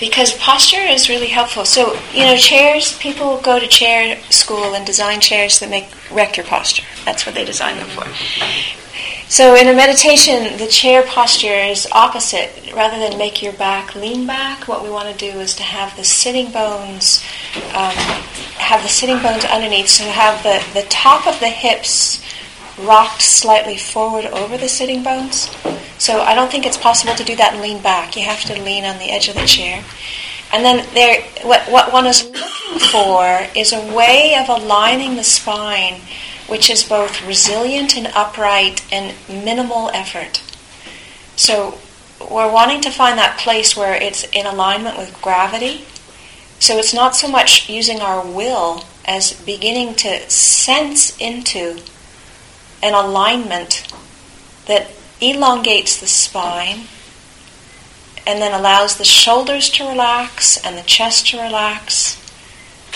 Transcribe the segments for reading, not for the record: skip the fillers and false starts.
because posture is really helpful. So, chairs, people go to chair school and design chairs that wreck your posture. That's what they design them for. So in a meditation, the chair posture is opposite. Rather than make your back lean back, what we want to do is to have the sitting bones underneath, so have the top of the hips rocked slightly forward over the sitting bones. So I don't think it's possible to do that and lean back. You have to lean on the edge of the chair. And then what one is looking for is a way of aligning the spine which is both resilient and upright and minimal effort. So we're wanting to find that place where it's in alignment with gravity. So it's not so much using our will as beginning to sense into an alignment that elongates the spine and then allows the shoulders to relax and the chest to relax,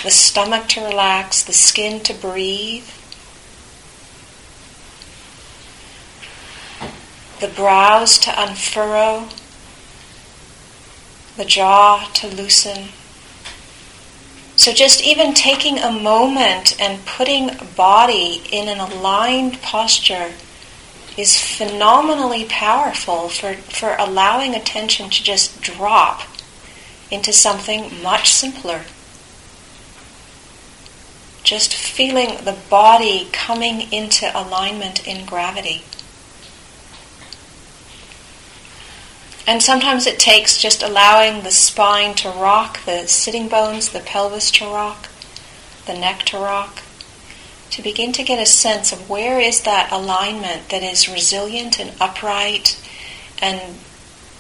the stomach to relax, the skin to breathe, the brows to unfurrow, the jaw to loosen. So just even taking a moment and putting body in an aligned posture is phenomenally powerful for allowing attention to just drop into something much simpler. Just feeling the body coming into alignment in gravity. And sometimes it takes just allowing the spine to rock, the sitting bones, the pelvis to rock, the neck to rock, to begin to get a sense of where is that alignment that is resilient and upright and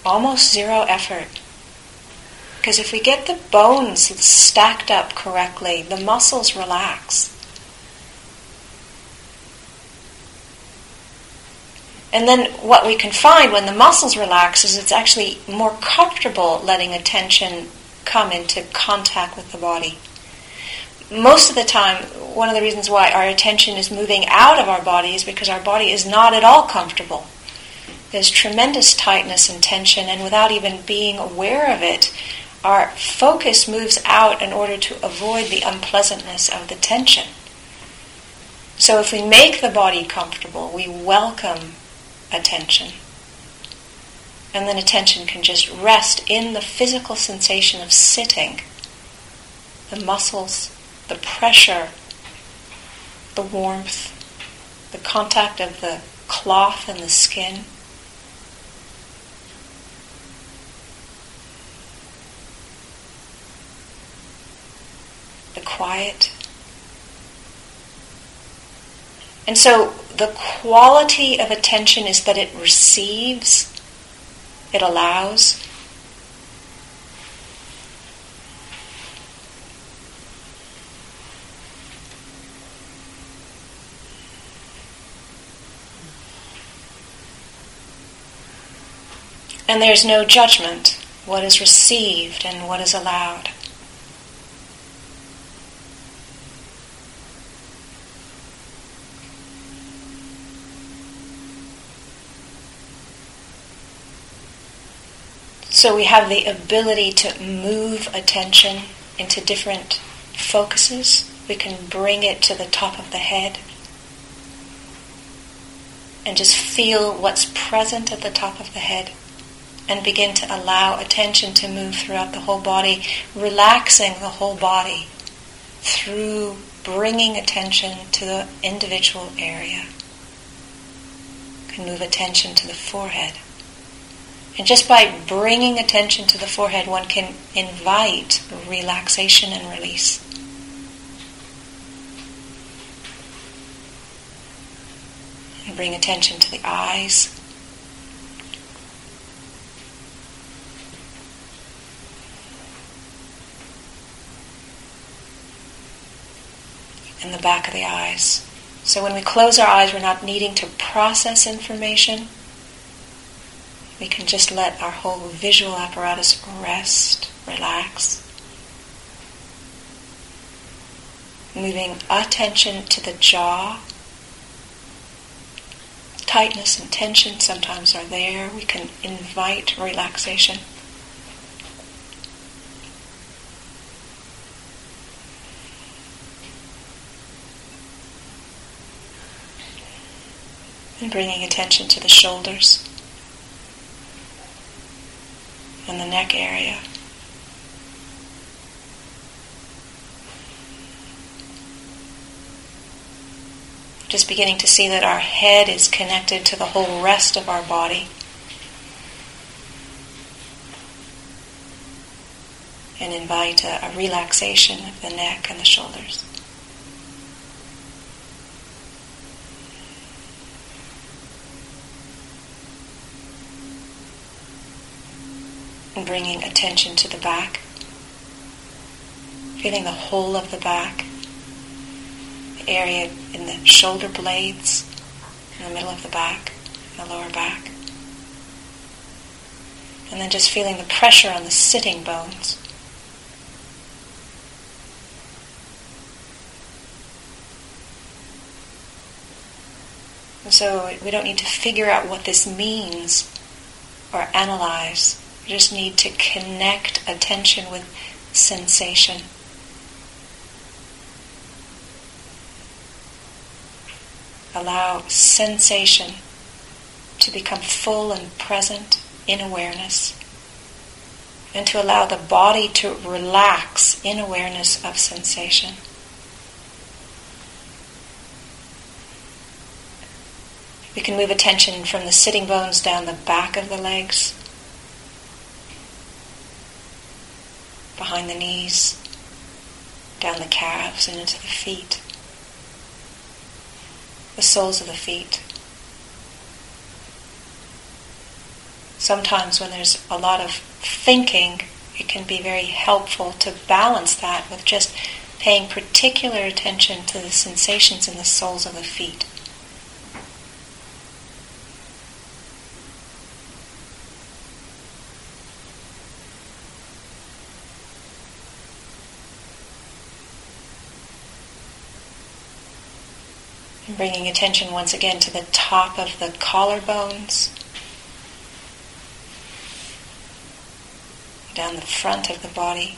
almost zero effort. Because if we get the bones stacked up correctly, the muscles relax. And then what we can find when the muscles relax is it's actually more comfortable letting attention come into contact with the body. Most of the time, one of the reasons why our attention is moving out of our body is because our body is not at all comfortable. There's tremendous tightness and tension, and without even being aware of it, our focus moves out in order to avoid the unpleasantness of the tension. So if we make the body comfortable, we welcome attention. And then attention can just rest in the physical sensation of sitting, the muscles, the pressure, the warmth, the contact of the cloth and the skin. The quiet. And so the quality of attention is that it receives, it allows. And there's no judgment, what is received and what is allowed. So we have the ability to move attention into different focuses. We can bring it to the top of the head and just feel what's present at the top of the head and begin to allow attention to move throughout the whole body, relaxing the whole body through bringing attention to the individual area. We can move attention to the forehead. And just by bringing attention to the forehead, one can invite relaxation and release. And bring attention to the eyes. And the back of the eyes. So when we close our eyes, we're not needing to process information. We can just let our whole visual apparatus rest, relax. Moving attention to the jaw. Tightness and tension sometimes are there. We can invite relaxation. and bringing attention to the shoulders and the neck area. Just beginning to see that our head is connected to the whole rest of our body. And invite a relaxation of the neck and the shoulders. And bringing attention to the back. Feeling the whole of the back. The area in the shoulder blades, in the middle of the back, the lower back. And then just feeling the pressure on the sitting bones. And so we don't need to figure out what this means or analyze. We just need to connect attention with sensation. Allow sensation to become full and present in awareness, and to allow the body to relax in awareness of sensation. We can move attention from the sitting bones down the back of the legs, behind the knees, down the calves and into the feet, the soles of the feet. Sometimes when there's a lot of thinking, it can be very helpful to balance that with just paying particular attention to the sensations in the soles of the feet. Bringing attention once again to the top of the collarbones, down the front of the body,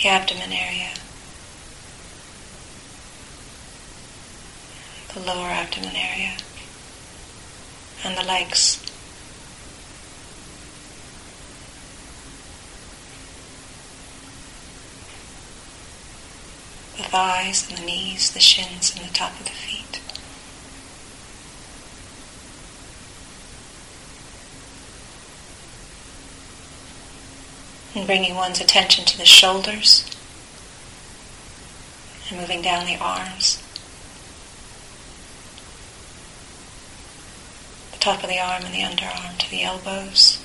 the abdomen area, the lower abdomen area, and the legs. The thighs and the knees, the shins and the top of the feet. And bringing one's attention to the shoulders and moving down the arms. The top of the arm and the underarm to the elbows.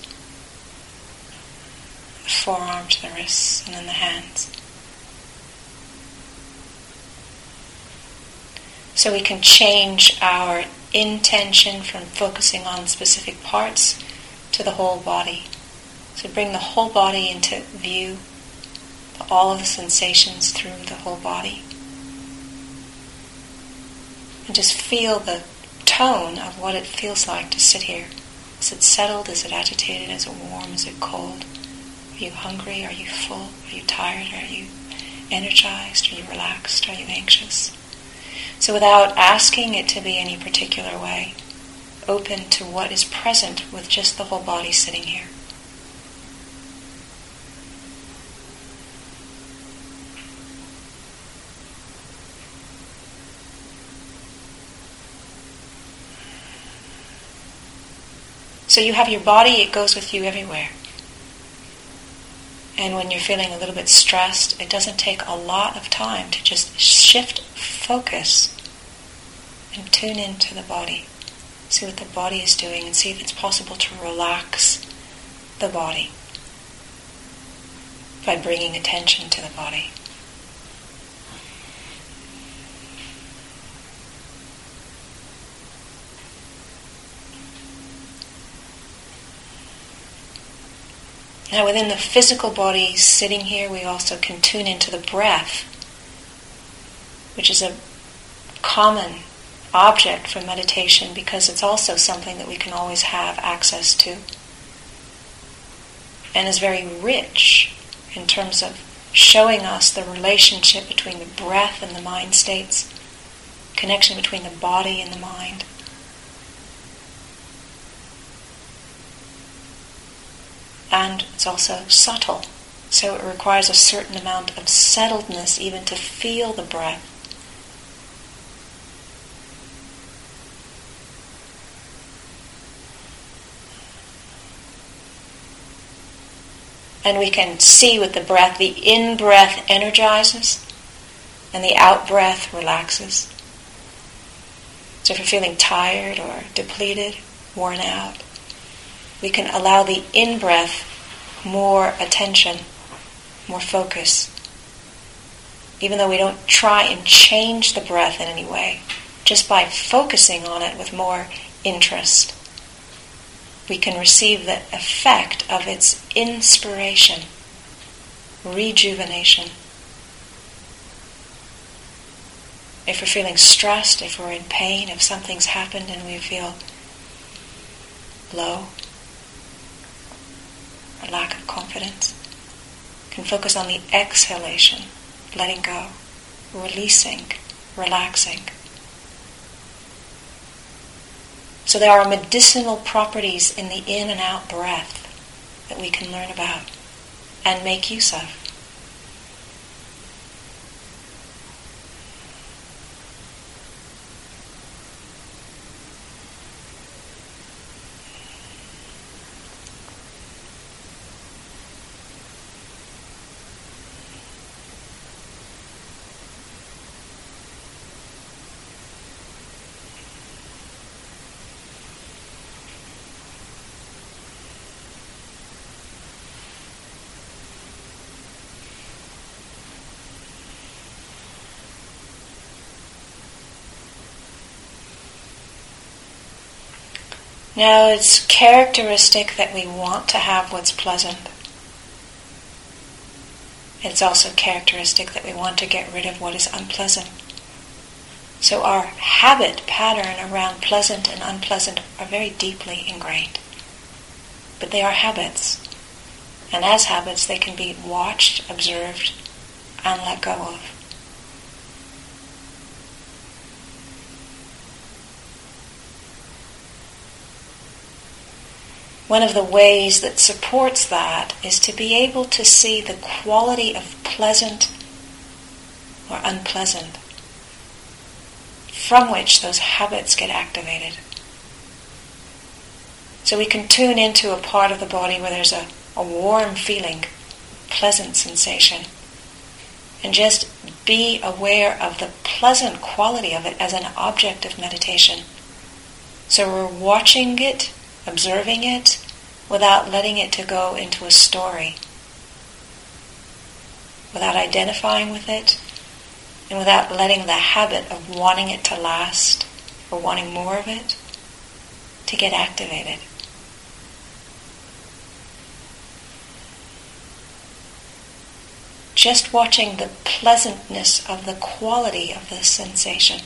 The forearm to the wrists and then the hands. So we can change our intention from focusing on specific parts to the whole body. So bring the whole body into view, all of the sensations through the whole body. And just feel the tone of what it feels like to sit here. Is it settled? Is it agitated? Is it warm? Is it cold? Are you hungry? Are you full? Are you tired? Are you energized? Are you relaxed? Are you anxious? So without asking it to be any particular way, open to what is present with just the whole body sitting here. So you have your body, it goes with you everywhere. And when you're feeling a little bit stressed, it doesn't take a lot of time to just shift focus and tune into the body. See what the body is doing and see if it's possible to relax the body by bringing attention to the body. Now within the physical body sitting here, we also can tune into the breath, which is a common object for meditation because it's also something that we can always have access to. and is very rich in terms of showing us the relationship between the breath and the mind states, connection between the body and the mind. And it's also subtle, so it requires a certain amount of settledness even to feel the breath. And we can see with the breath, the in-breath energizes and the out-breath relaxes. So if you're feeling tired or depleted, worn out, we can allow the in-breath more attention, more focus. Even though we don't try and change the breath in any way, just by focusing on it with more interest, we can receive the effect of its inspiration, rejuvenation. If we're feeling stressed, if we're in pain, if something's happened and we feel low, or lack of confidence, we can focus on the exhalation, letting go, releasing, relaxing. So there are medicinal properties in the in and out breath that we can learn about and make use of. Now, it's characteristic that we want to have what's pleasant. It's also characteristic that we want to get rid of what is unpleasant. So our habit pattern around pleasant and unpleasant are very deeply ingrained. But they are habits. And as habits, they can be watched, observed, and let go of. One of the ways that supports that is to be able to see the quality of pleasant or unpleasant from which those habits get activated. So we can tune into a part of the body where there's a warm feeling, pleasant sensation, and just be aware of the pleasant quality of it as an object of meditation. So we're watching it, observing it, without letting it to go into a story, without identifying with it, and without letting the habit of wanting it to last, or wanting more of it, to get activated. Just watching the pleasantness of the quality of the sensation.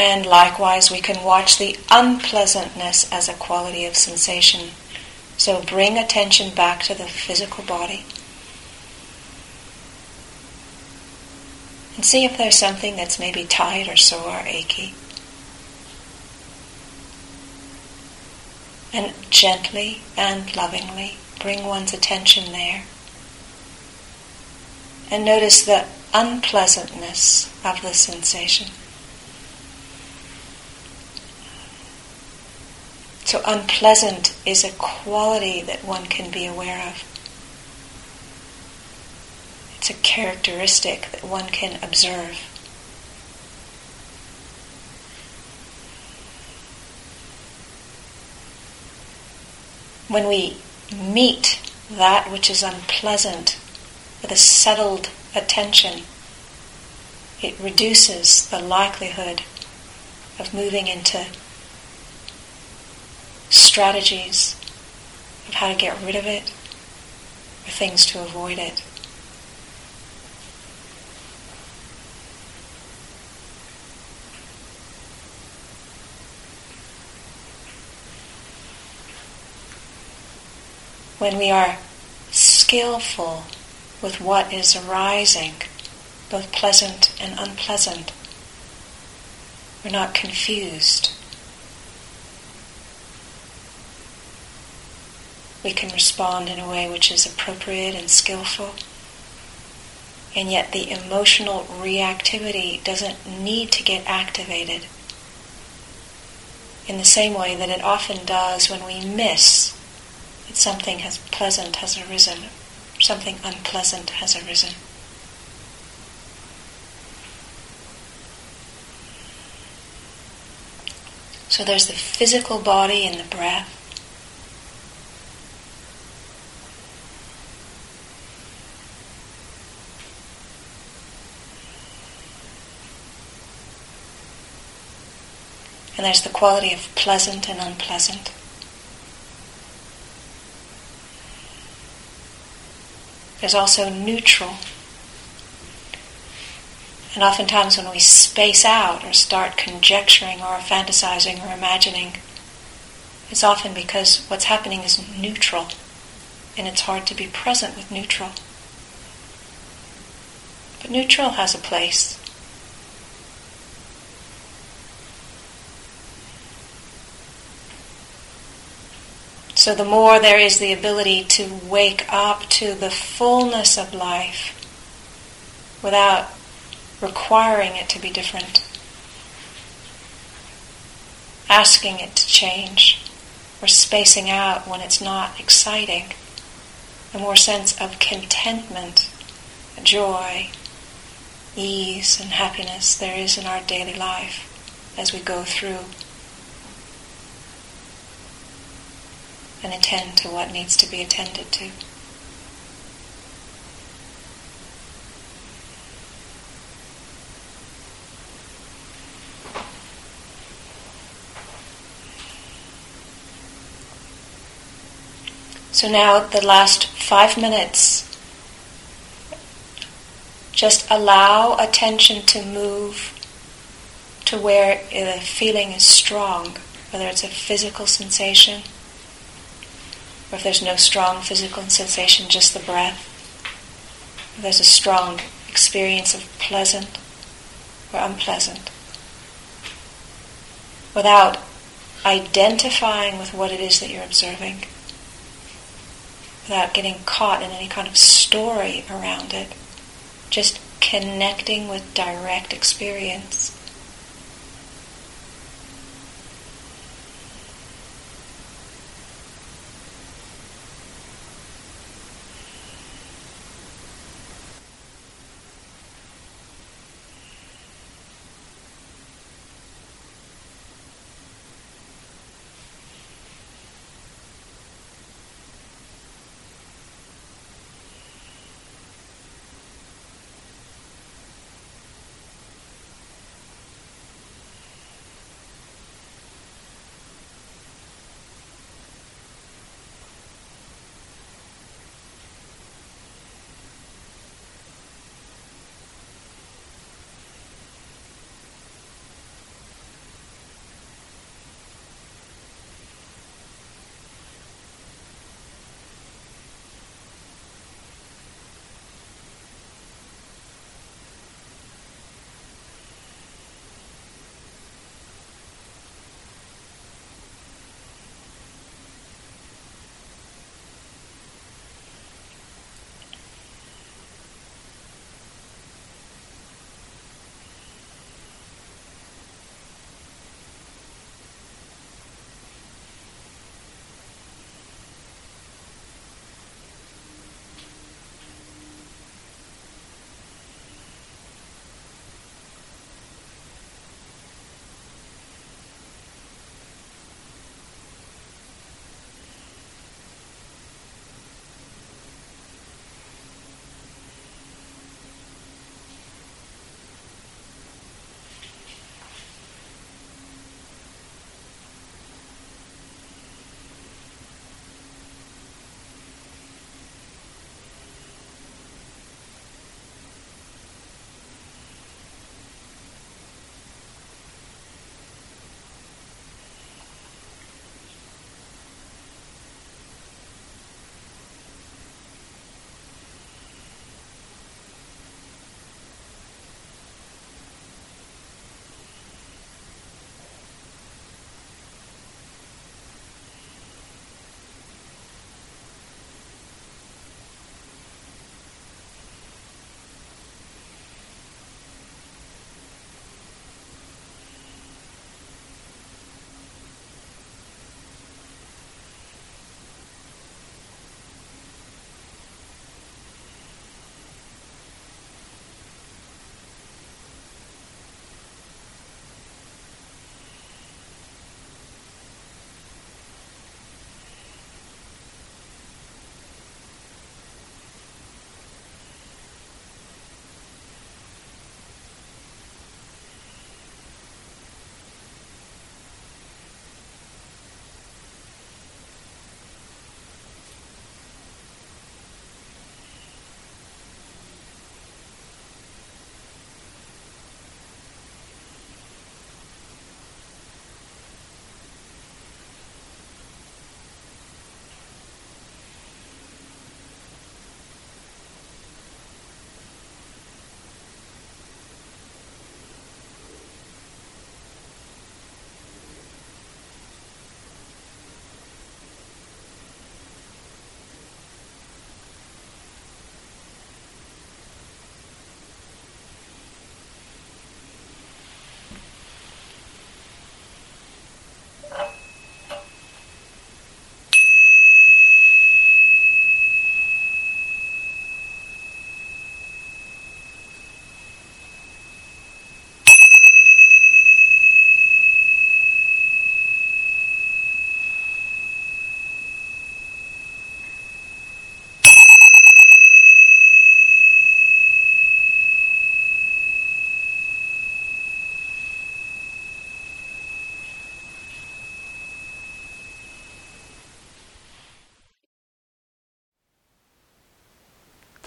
And likewise, we can watch the unpleasantness as a quality of sensation. So bring attention back to the physical body. And see if there's something that's maybe tight or sore or achy. And gently and lovingly bring one's attention there. And notice the unpleasantness of the sensation. So unpleasant is a quality that one can be aware of. It's a characteristic that one can observe. When we meet that which is unpleasant with a settled attention. It reduces the likelihood of moving into strategies of how to get rid of it or things to avoid it. When we are skillful with what is arising, both pleasant and unpleasant, we're not confused. We can respond in a way which is appropriate and skillful, and yet the emotional reactivity doesn't need to get activated in the same way that it often does when we miss that something pleasant has arisen, something unpleasant has arisen. So there's the physical body and the breath. And there's the quality of pleasant and unpleasant. There's also neutral. And oftentimes when we space out or start conjecturing or fantasizing or imagining, it's often because what's happening is neutral, and it's hard to be present with neutral. But neutral has a place. So the more there is the ability to wake up to the fullness of life without requiring it to be different, asking it to change, or spacing out when it's not exciting, the more sense of contentment, joy, ease, and happiness there is in our daily life as we go through and attend to what needs to be attended to. So now the last 5 minutes, just allow attention to move to where the feeling is strong, whether it's a physical sensation, or if there's no strong physical sensation, just the breath. If there's a strong experience of pleasant or unpleasant. Without identifying with what it is that you're observing, without getting caught in any kind of story around it, just connecting with direct experience.